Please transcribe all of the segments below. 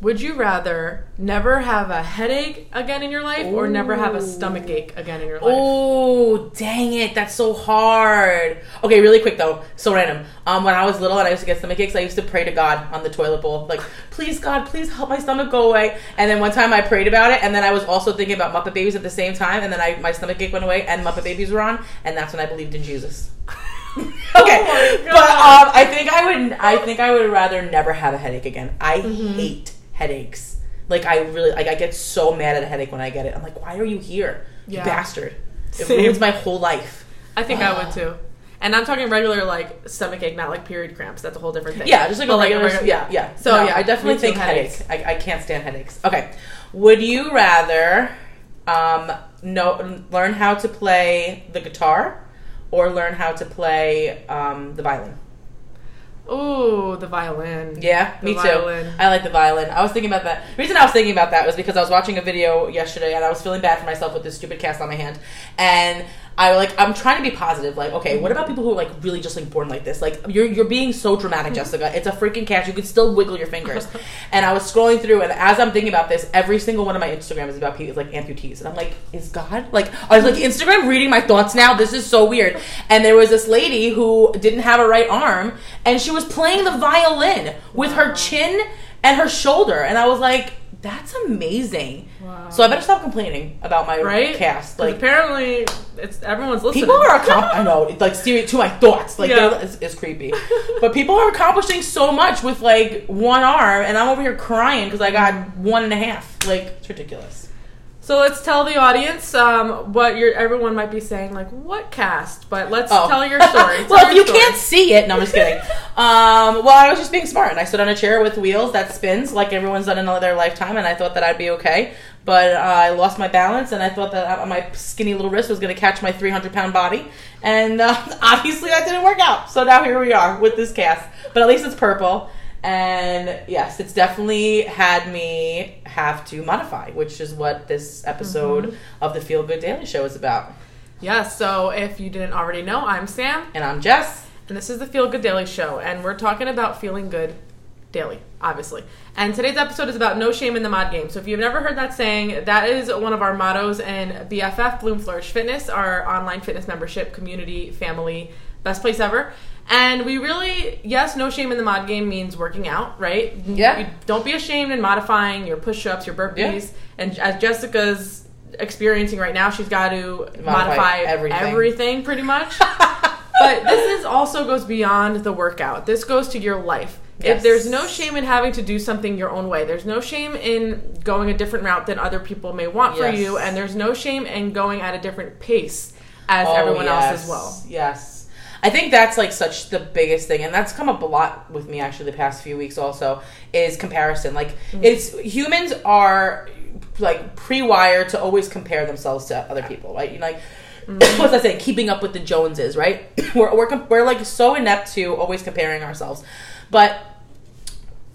Would you rather never have a headache again in your life or never have a stomach ache again in your life? Oh, dang it. That's so hard. Okay, really quick, though. So random. When I was little and I used to get stomach aches, I used to pray to God on the toilet bowl. Like, please, God, please help my stomach go away. And then one time I prayed about it, and then I was also thinking about Muppet Babies at the same time, and then my stomach ache went away, and Muppet Babies were on, and that's when I believed in Jesus. Okay, oh but I think I would rather never have a headache again. I hate headaches. Like I get so mad at a headache when I get it. I'm like, why are you here, you bastard? It ruins my whole life. I think I would too. And I'm talking regular like stomach ache, not like period cramps. That's a whole different thing. Yeah, just like a regular. So no, I definitely think headaches. I can't stand headaches. Okay, would you rather learn how to play the guitar? Or learn how to play the violin. Ooh, the violin. Yeah, me too. I like the violin. I was thinking about that. The reason I was thinking about that was because I was watching a video yesterday and I was feeling bad for myself with this stupid cast on my hand. And I'm trying to be positive. Like, okay, what about people who are like really just like born like this? Like, you're being so dramatic, Jessica. It's a freaking cast. You can still wiggle your fingers. And I was scrolling through, and as I'm thinking about this, every single one of my Instagram is about people like amputees. And I'm like, is God? Like, I was like Instagram reading my thoughts now. This is so weird. And there was this lady who didn't have a right arm, and she was playing the violin with her chin and her shoulder, and I was like, that's amazing. Wow. So I better stop complaining about my cast. Like, apparently, it's everyone's listening. People are I know, it's like serious to my thoughts. Like, it's creepy, but people are accomplishing so much with like one arm, and I'm over here crying because I got one and a half. Like, it's ridiculous. So let's tell the audience what everyone might be saying, like, what cast? But let's tell your story. Well, if you can't see it. No, I'm just kidding. Well, I was just being smart, and I stood on a chair with wheels that spins like everyone's done in their lifetime, and I thought that I'd be okay. But I lost my balance, and I thought that my skinny little wrist was going to catch my 300-pound body. And obviously that didn't work out. So now here we are with this cast. But at least it's purple. And yes, it's definitely had me have to modify, which is what this episode of the Feel Good Daily Show is about. Yes, so if you didn't already know, I'm Sam. And I'm Jess. And this is the Feel Good Daily Show, and we're talking about feeling good daily, obviously. And today's episode is about no shame in the mod game. So if you've never heard that saying, that is one of our mottos in BFF, Bloom Flourish Fitness, our online fitness membership, community, family, best place ever. And we really, no shame in the mod game means working out, right? Yeah. You don't be ashamed in modifying your push-ups, your burpees. Yeah. And as Jessica's experiencing right now, she's got to modify everything pretty much. But this also goes beyond the workout. This goes to your life. Yes. If there's no shame in having to do something your own way. There's no shame in going a different route than other people may want for you. And there's no shame in going at a different pace as everyone else as well. Yes. I think that's like such the biggest thing, and that's come up a lot with me actually the past few weeks also, is comparison. Like, it's humans are like pre-wired to always compare themselves to other people, right? You know, like what's I saying? Keeping up with the Joneses, right? we're like so inept to always comparing ourselves, but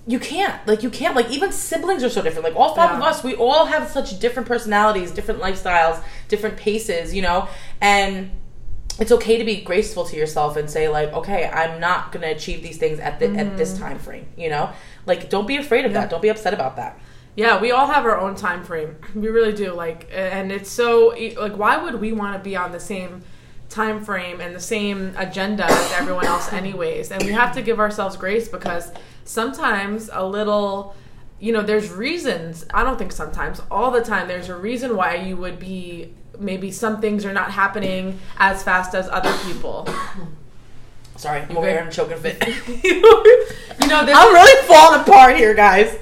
you can't. Like, even siblings are so different. Like, all five of us, we all have such different personalities, different lifestyles, different paces, you know, and it's okay to be graceful to yourself and say, like, okay, I'm not going to achieve these things at this time frame, you know? Like, don't be afraid of that. Don't be upset about that. Yeah, we all have our own time frame. We really do. Like, and it's so, like, why would we want to be on the same time frame and the same agenda as everyone else anyways? And we have to give ourselves grace because sometimes a little... You know, there's reasons, I don't think sometimes, all the time, there's a reason why you would be, maybe some things are not happening as fast as other people. Sorry, I'm over here and choking fit. You know, I'm really falling apart here, guys.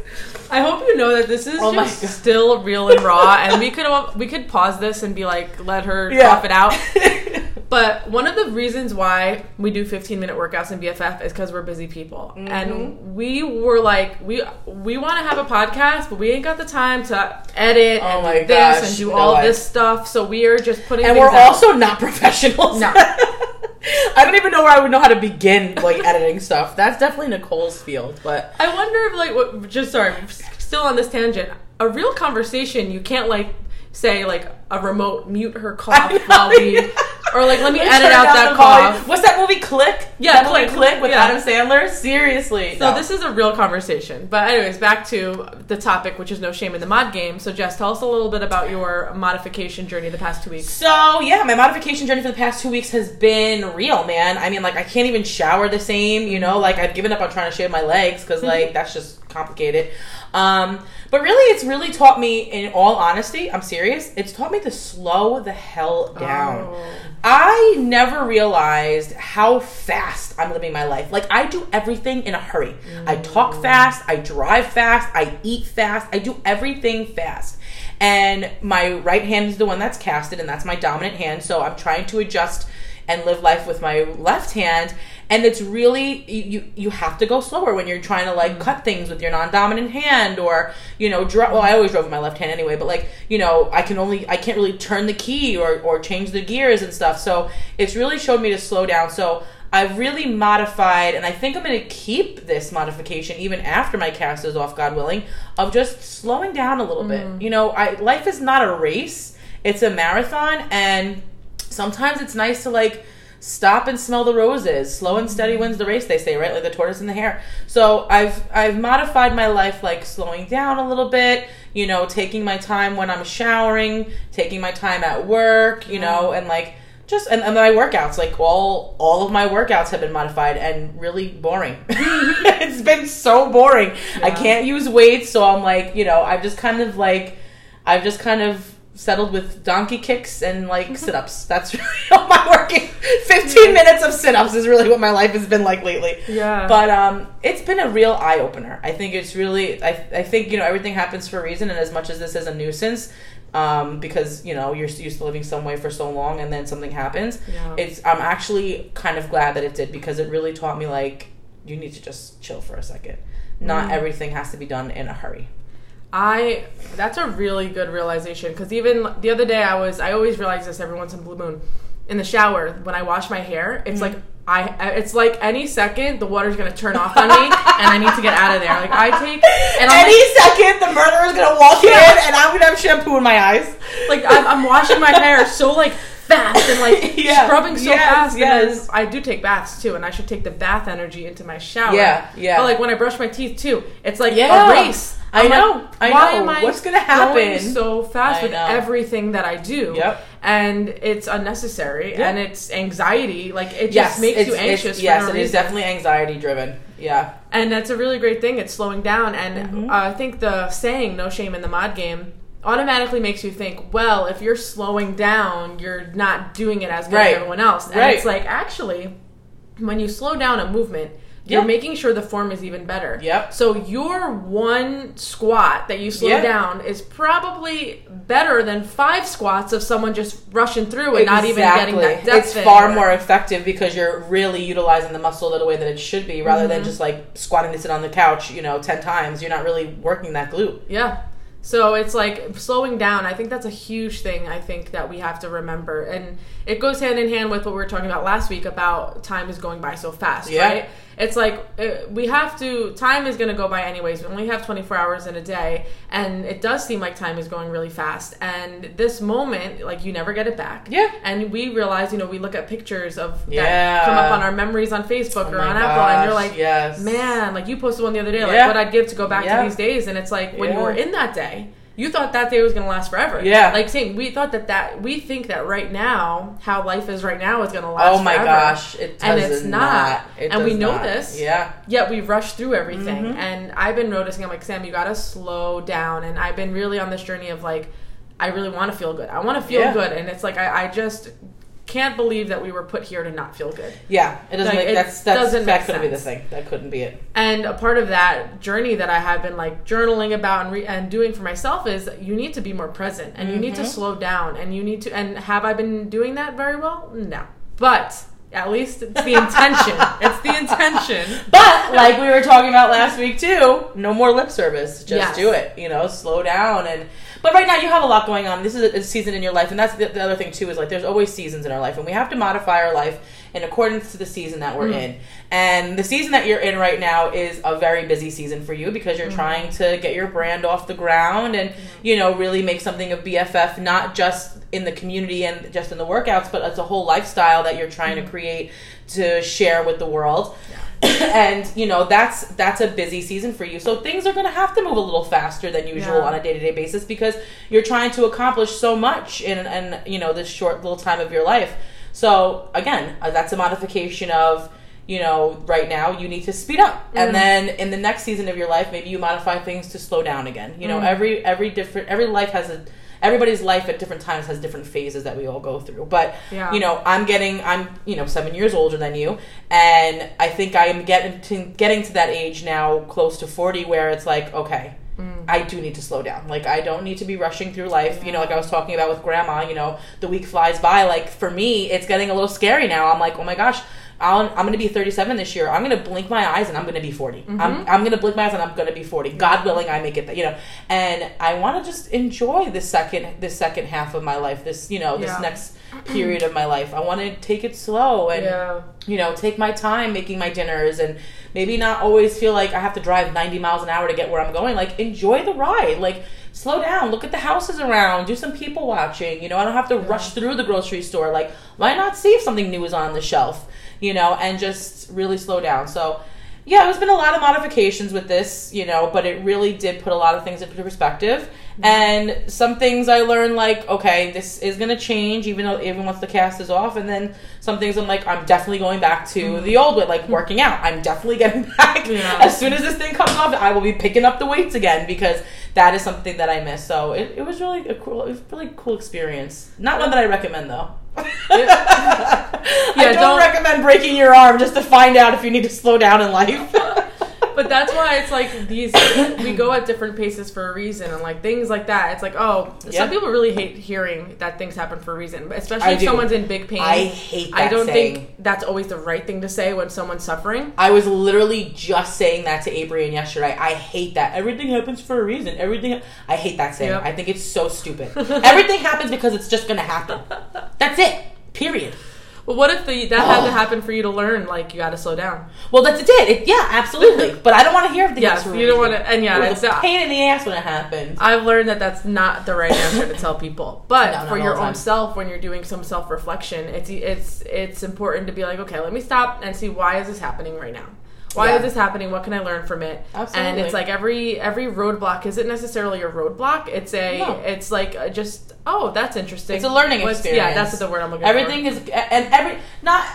I hope you know that this is just still real and raw, and we could pause this and be like, let her cough it out. But one of the reasons why we do 15-minute workouts in BFF is because we're busy people. Mm-hmm. And we were like, we want to have a podcast, but we ain't got the time to edit and do this and do all this stuff. So we are just putting things out. And we're also not professionals. No. I don't even know where I would know how to begin, like, editing stuff. That's definitely Nicole's field. But I wonder if, like, still on this tangent, a real conversation, you can't, like, say, like, a remote mute her cough while we... Or like, let me edit out that cough. What's that movie, Click? Yeah, Click. Click with Adam Sandler? Seriously. So this is a real conversation. But anyways, back to the topic, which is no shame in the mod game. So Jess, tell us a little bit about your modification journey the past 2 weeks. So yeah, my modification journey for the past 2 weeks has been real, man. I mean, like, I can't even shower the same, you know? Like, I've given up on trying to shave my legs because, like, that's just complicated. But really, it's really taught me, in all honesty, I'm serious, it's taught me to slow the hell down. Oh. I never realized how fast I'm living my life. Like, I do everything in a hurry. I talk fast, I drive fast, I eat fast, I do everything fast. And my right hand is the one that's casted, and that's my dominant hand, so I'm trying to adjust and live life with my left hand. And it's really, you have to go slower when you're trying to, like, cut things with your non-dominant hand, or, you know, well, I always drove with my left hand anyway, but, like, you know, I can't really turn the key or change the gears and stuff. So it's really showed me to slow down. So I've really modified, and I think I'm going to keep this modification even after my cast is off, God willing, of just slowing down a little bit. You know, life is not a race. It's a marathon, and sometimes it's nice to, like, stop and smell the roses. Slow and steady wins the race, they say, right? Like the tortoise and the hare. So I've modified my life, like slowing down a little bit, you know, taking my time when I'm showering, taking my time at work, you know, and like just and my workouts, like all of my workouts have been modified and really boring. It's been so boring. Yeah. I can't use weights, so I'm like, you know, I've just kind of settled with donkey kicks and, like, sit-ups. That's really all my working. 15 minutes of sit-ups is really what my life has been like lately. Yeah. But it's been a real eye-opener. I think it's really... I think, you know, everything happens for a reason, and as much as this is a nuisance, because, you know, you're used to living some way for so long, and then something happens, I'm actually kind of glad that it did, because it really taught me, like, you need to just chill for a second. Not everything has to be done in a hurry. That's a really good realization, because even the other day I always realize this every once in a blue moon, in the shower when I wash my hair, it's like it's like any second the water's gonna turn off on me and I need to get out of there. Like I take and I'm any like, second the murderer's gonna walk in and I'm gonna have shampoo in my eyes. Like I'm washing my hair so like fast and like scrubbing so fast. Yes. I do take baths too, and I should take the bath energy into my shower. Yeah. But like when I brush my teeth too, it's like a race. I know. Why am I What's gonna happen? Going so fast with everything that I do? Yep. And it's unnecessary, and it's anxiety. Like it just makes you anxious. It is definitely anxiety driven. Yeah. And that's a really great thing. It's slowing down, and I think the saying "no shame in the mod game" automatically makes you think, well, if you're slowing down, you're not doing it as good as everyone else. And it's like, actually, when you slow down a movement, you're making sure the form is even better. Yep. So your one squat that you slow down is probably better than 5 squats of someone just rushing through and not even getting that depth. It's far more effective because you're really utilizing the muscle the way that it should be, rather than just like squatting to sit on the couch, you know, 10 times. You're not really working that glute. Yeah. So it's like slowing down. I think that's a huge thing, I think, that we have to remember. And it goes hand in hand with what we were talking about last week about time is going by so fast, right? It's like time is going to go by anyways. We only have 24 hours in a day, and it does seem like time is going really fast. And this moment, like, you never get it back. Yeah. And we realize, you know, we look at pictures of that come up on our memories on Facebook or on Apple, and you're like, man, like you posted one the other day, like what I'd give to go back to these days. And it's like when you were in that day, you thought that day was going to last forever. Yeah. Like, same, we thought that we think that right now, how life is right now is going to last forever. Oh, my gosh. It does not. And it's not. And we know this. Yeah. Yet we rush through everything. Mm-hmm. And I've been noticing, I'm like, Sam, you got to slow down. And I've been really on this journey of, like, I really want to feel good. I want to feel good. And it's like, I just can't believe that we were put here to not feel good. Yeah. It doesn't like, make that couldn't be the thing. That couldn't be it. And a part of that journey that I have been like journaling about and doing for myself is you need to be more present and you need to slow down and you need to, and have I been doing that very well? No. But at least it's the intention. It's the intention. But like we were talking about last week too, no more lip service. Just do it, you know, slow down. And but right now you have a lot going on. This is a season in your life. And that's the other thing too, is like there's always seasons in our life, and we have to modify our life in accordance to the season that we're in. And the season that you're in right now is a very busy season for you because you're trying to get your brand off the ground and, you know, really make something of BFF, not just in the community and just in the workouts, but it's a whole lifestyle that you're trying to create to share with the world. Yeah. And, you know, that's a busy season for you. So things are going to have to move a little faster than usual on a day-to-day basis because you're trying to accomplish so much in you know, this short little time of your life. So, again, that's a modification of, you know, right now you need to speed up. And then in the next season of your life, maybe you modify things to slow down again. You know, everybody's life at different times has different phases that we all go through. But, you know, I'm 7 years older than you. And I think I am getting to that age now, close to 40, where it's like, okay, I do need to slow down. Like, I don't need to be rushing through life. Yeah. You know, like I was talking about with grandma, you know, the week flies by. Like, for me, it's getting a little scary now. I'm like, oh my gosh, I'm going to be 37 this year. I'm going to blink my eyes and I'm going to be 40. I'm going to blink my eyes and I'm going to be 40. God willing, I make it that, you know. And I want to just enjoy this second half of my life, this next period of my life. I want to take it slow and, you know, take my time making my dinners and maybe not always feel like I have to drive 90 miles an hour to get where I'm going. Like, enjoy the ride. Like, slow down. Look at the houses around. Do some people watching. You know, I don't have to rush through the grocery store. Like, why not see if something new is on the shelf? You know, and just really slow down. So, yeah, there's been a lot of modifications with this, you know, but it really did put a lot of things into perspective. And some things I learned, like, okay, this is going to change, even once the cast is off. And then some things I'm like, I'm definitely going back to the old way, like working out. I'm definitely getting back. Yeah. As soon as this thing comes off, I will be picking up the weights again because that is something that I miss. So it was really a really cool experience. Not one that I recommend, though. I don't recommend breaking your arm just to find out if you need to slow down in life. But that's why it's like we go at different paces for a reason, and like things like that. It's like, oh, some people really hate hearing that things happen for a reason, but especially if someone's in big pain. I hate that. I don't think that's always the right thing to say when someone's suffering. I was literally just saying that to Abrian yesterday. I hate that. Everything happens for a reason. I hate that saying. Yep. I think it's so stupid. Everything happens because it's just going to happen. That's it. Period. Well, what if that had to happen for you to learn, like, you got to slow down? Well, that's it. Yeah, absolutely. But I don't want to hear if the answer. You don't want to. And yeah, it's a pain in the ass when it happens. I've learned that that's not the right answer to tell people. But for your own self, when you're doing some self-reflection, it's important to be like, okay, let me stop and see, why is this happening right now? Why is this happening? What can I learn from it? Absolutely. And it's like every roadblock isn't necessarily a roadblock. It's like just, oh, that's interesting. It's a learning experience. Yeah, that's the word I'm looking for. Everything is, and not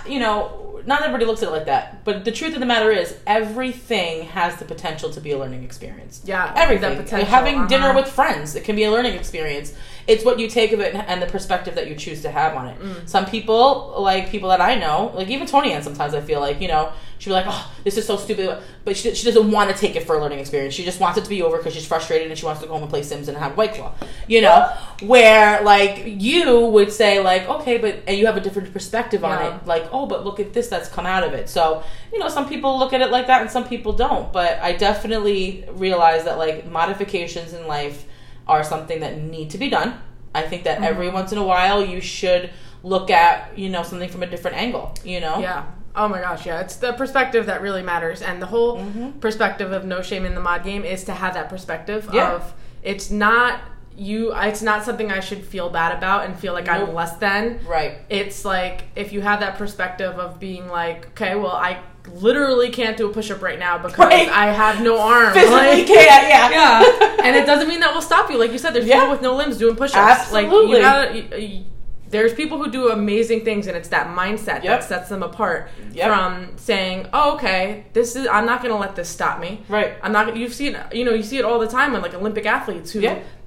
everybody looks at it like that. But the truth of the matter is, everything has the potential to be a learning experience. Yeah, everything. Having dinner with friends, it can be a learning experience. It's what you take of it and the perspective that you choose to have on it. Some people, like people that I know, like even Tony Ann, sometimes I feel like, you know, she'll be like, oh, this is so stupid. But she doesn't want to take it for a learning experience. She just wants it to be over because she's frustrated and she wants to go home and play Sims and have White Claw. You know, where like you would say like, okay, but and you have a different perspective on it. Like, oh, but look at this that's come out of it. So, you know, some people look at it like that and some people don't. But I definitely realize that like modifications in life are something that need to be done. I think that every once in a while you should look at, you know, something from a different angle, you know? Yeah. Oh my gosh, yeah. It's the perspective that really matters. And the whole perspective of no shame in the mod game is to have that perspective of it's not something I should feel bad about and feel like I'm less than. Right. It's like if you have that perspective of being like, okay, well, I literally can't do a push-up right now because I have no arm. Physically can't, yeah. And it doesn't mean that will stop you. Like you said, there's people with no limbs doing push-ups. Absolutely. Like, there's people who do amazing things, and it's that mindset that sets them apart from saying, "Oh, okay, this is. I'm not going to let this stop me." Right. I'm not. You see it all the time in like Olympic athletes who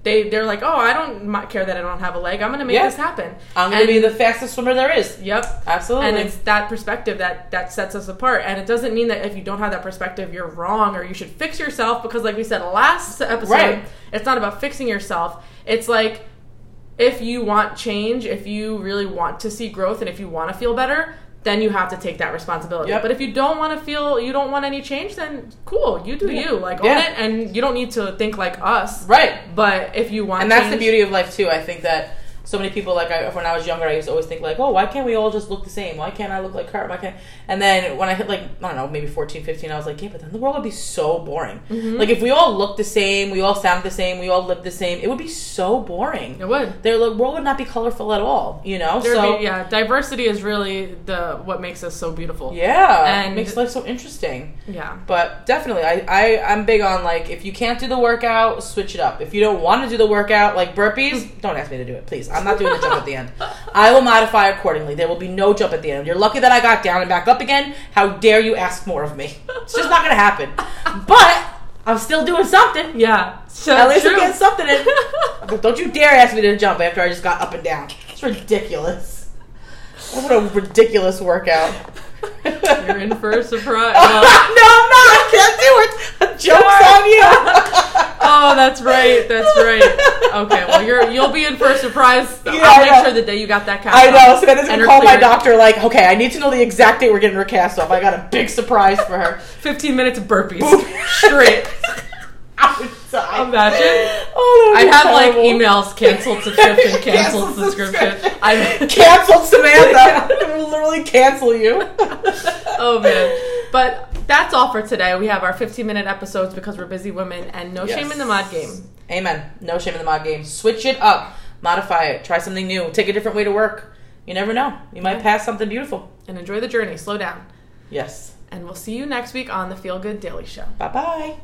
they're like, "Oh, I don't care that I don't have a leg. I'm going to make this happen. I'm going to be the fastest swimmer there is." Yep, absolutely. And it's that perspective that sets us apart. And it doesn't mean that if you don't have that perspective, you're wrong or you should fix yourself because, like we said last episode, it's not about fixing yourself. It's like, if you want change, if you really want to see growth, and if you want to feel better, then you have to take that responsibility. Yep. But if you don't want to feel, you don't want any change, then cool, you do you. Like, own it, and you don't need to think like us. Right. But if you want change. And that's the beauty of life, too. I think that so many people, like, when I was younger, I used to always think, like, oh, why can't we all just look the same? Why can't I look like her? Why can't... And then when I hit, like, I don't know, maybe 14, 15, I was like, yeah, but then the world would be so boring. Mm-hmm. Like, if we all looked the same, we all sound the same, we all lived the same, it would be so boring. It would. The world would not be colorful at all, you know? Yeah, diversity is really what makes us so beautiful. Yeah, and it makes life so interesting. Yeah. But definitely, I'm big on, like, if you can't do the workout, switch it up. If you don't want to do the workout, like burpees, don't ask me to do it, please. I'm not doing the jump at the end. I will modify accordingly. There will be no jump at the end. You're lucky that I got down and back up again. How dare you ask more of me? It's just not going to happen. But I'm still doing something. Yeah. So at least I'm getting something in. But don't you dare ask me to jump after I just got up and down. It's ridiculous. What a ridiculous workout. You're in for a surprise. No, I'm not. I can't do it. A joke's on you. Oh, that's right. That's right. Okay, well, you'll be in for a surprise. Yeah, I'll make sure the day you got that cast off. I know. So then I call my doctor, like, okay, I need to know the exact date we're getting her cast off. I got a big surprise for her. 15 minutes of burpees. Straight. I would die. Imagine. Oh, I had terrible. Like emails canceled subscription, canceled subscription. I canceled Samantha. I will literally cancel you. Oh man, but. That's all for today. We have our 15-minute episodes because we're busy women, and no shame in the mod game. Amen. No shame in the mod game. Switch it up. Modify it. Try something new. Take a different way to work. You never know. You might pass something beautiful. And enjoy the journey. Slow down. Yes. And we'll see you next week on the Feel Good Daily Show. Bye-bye.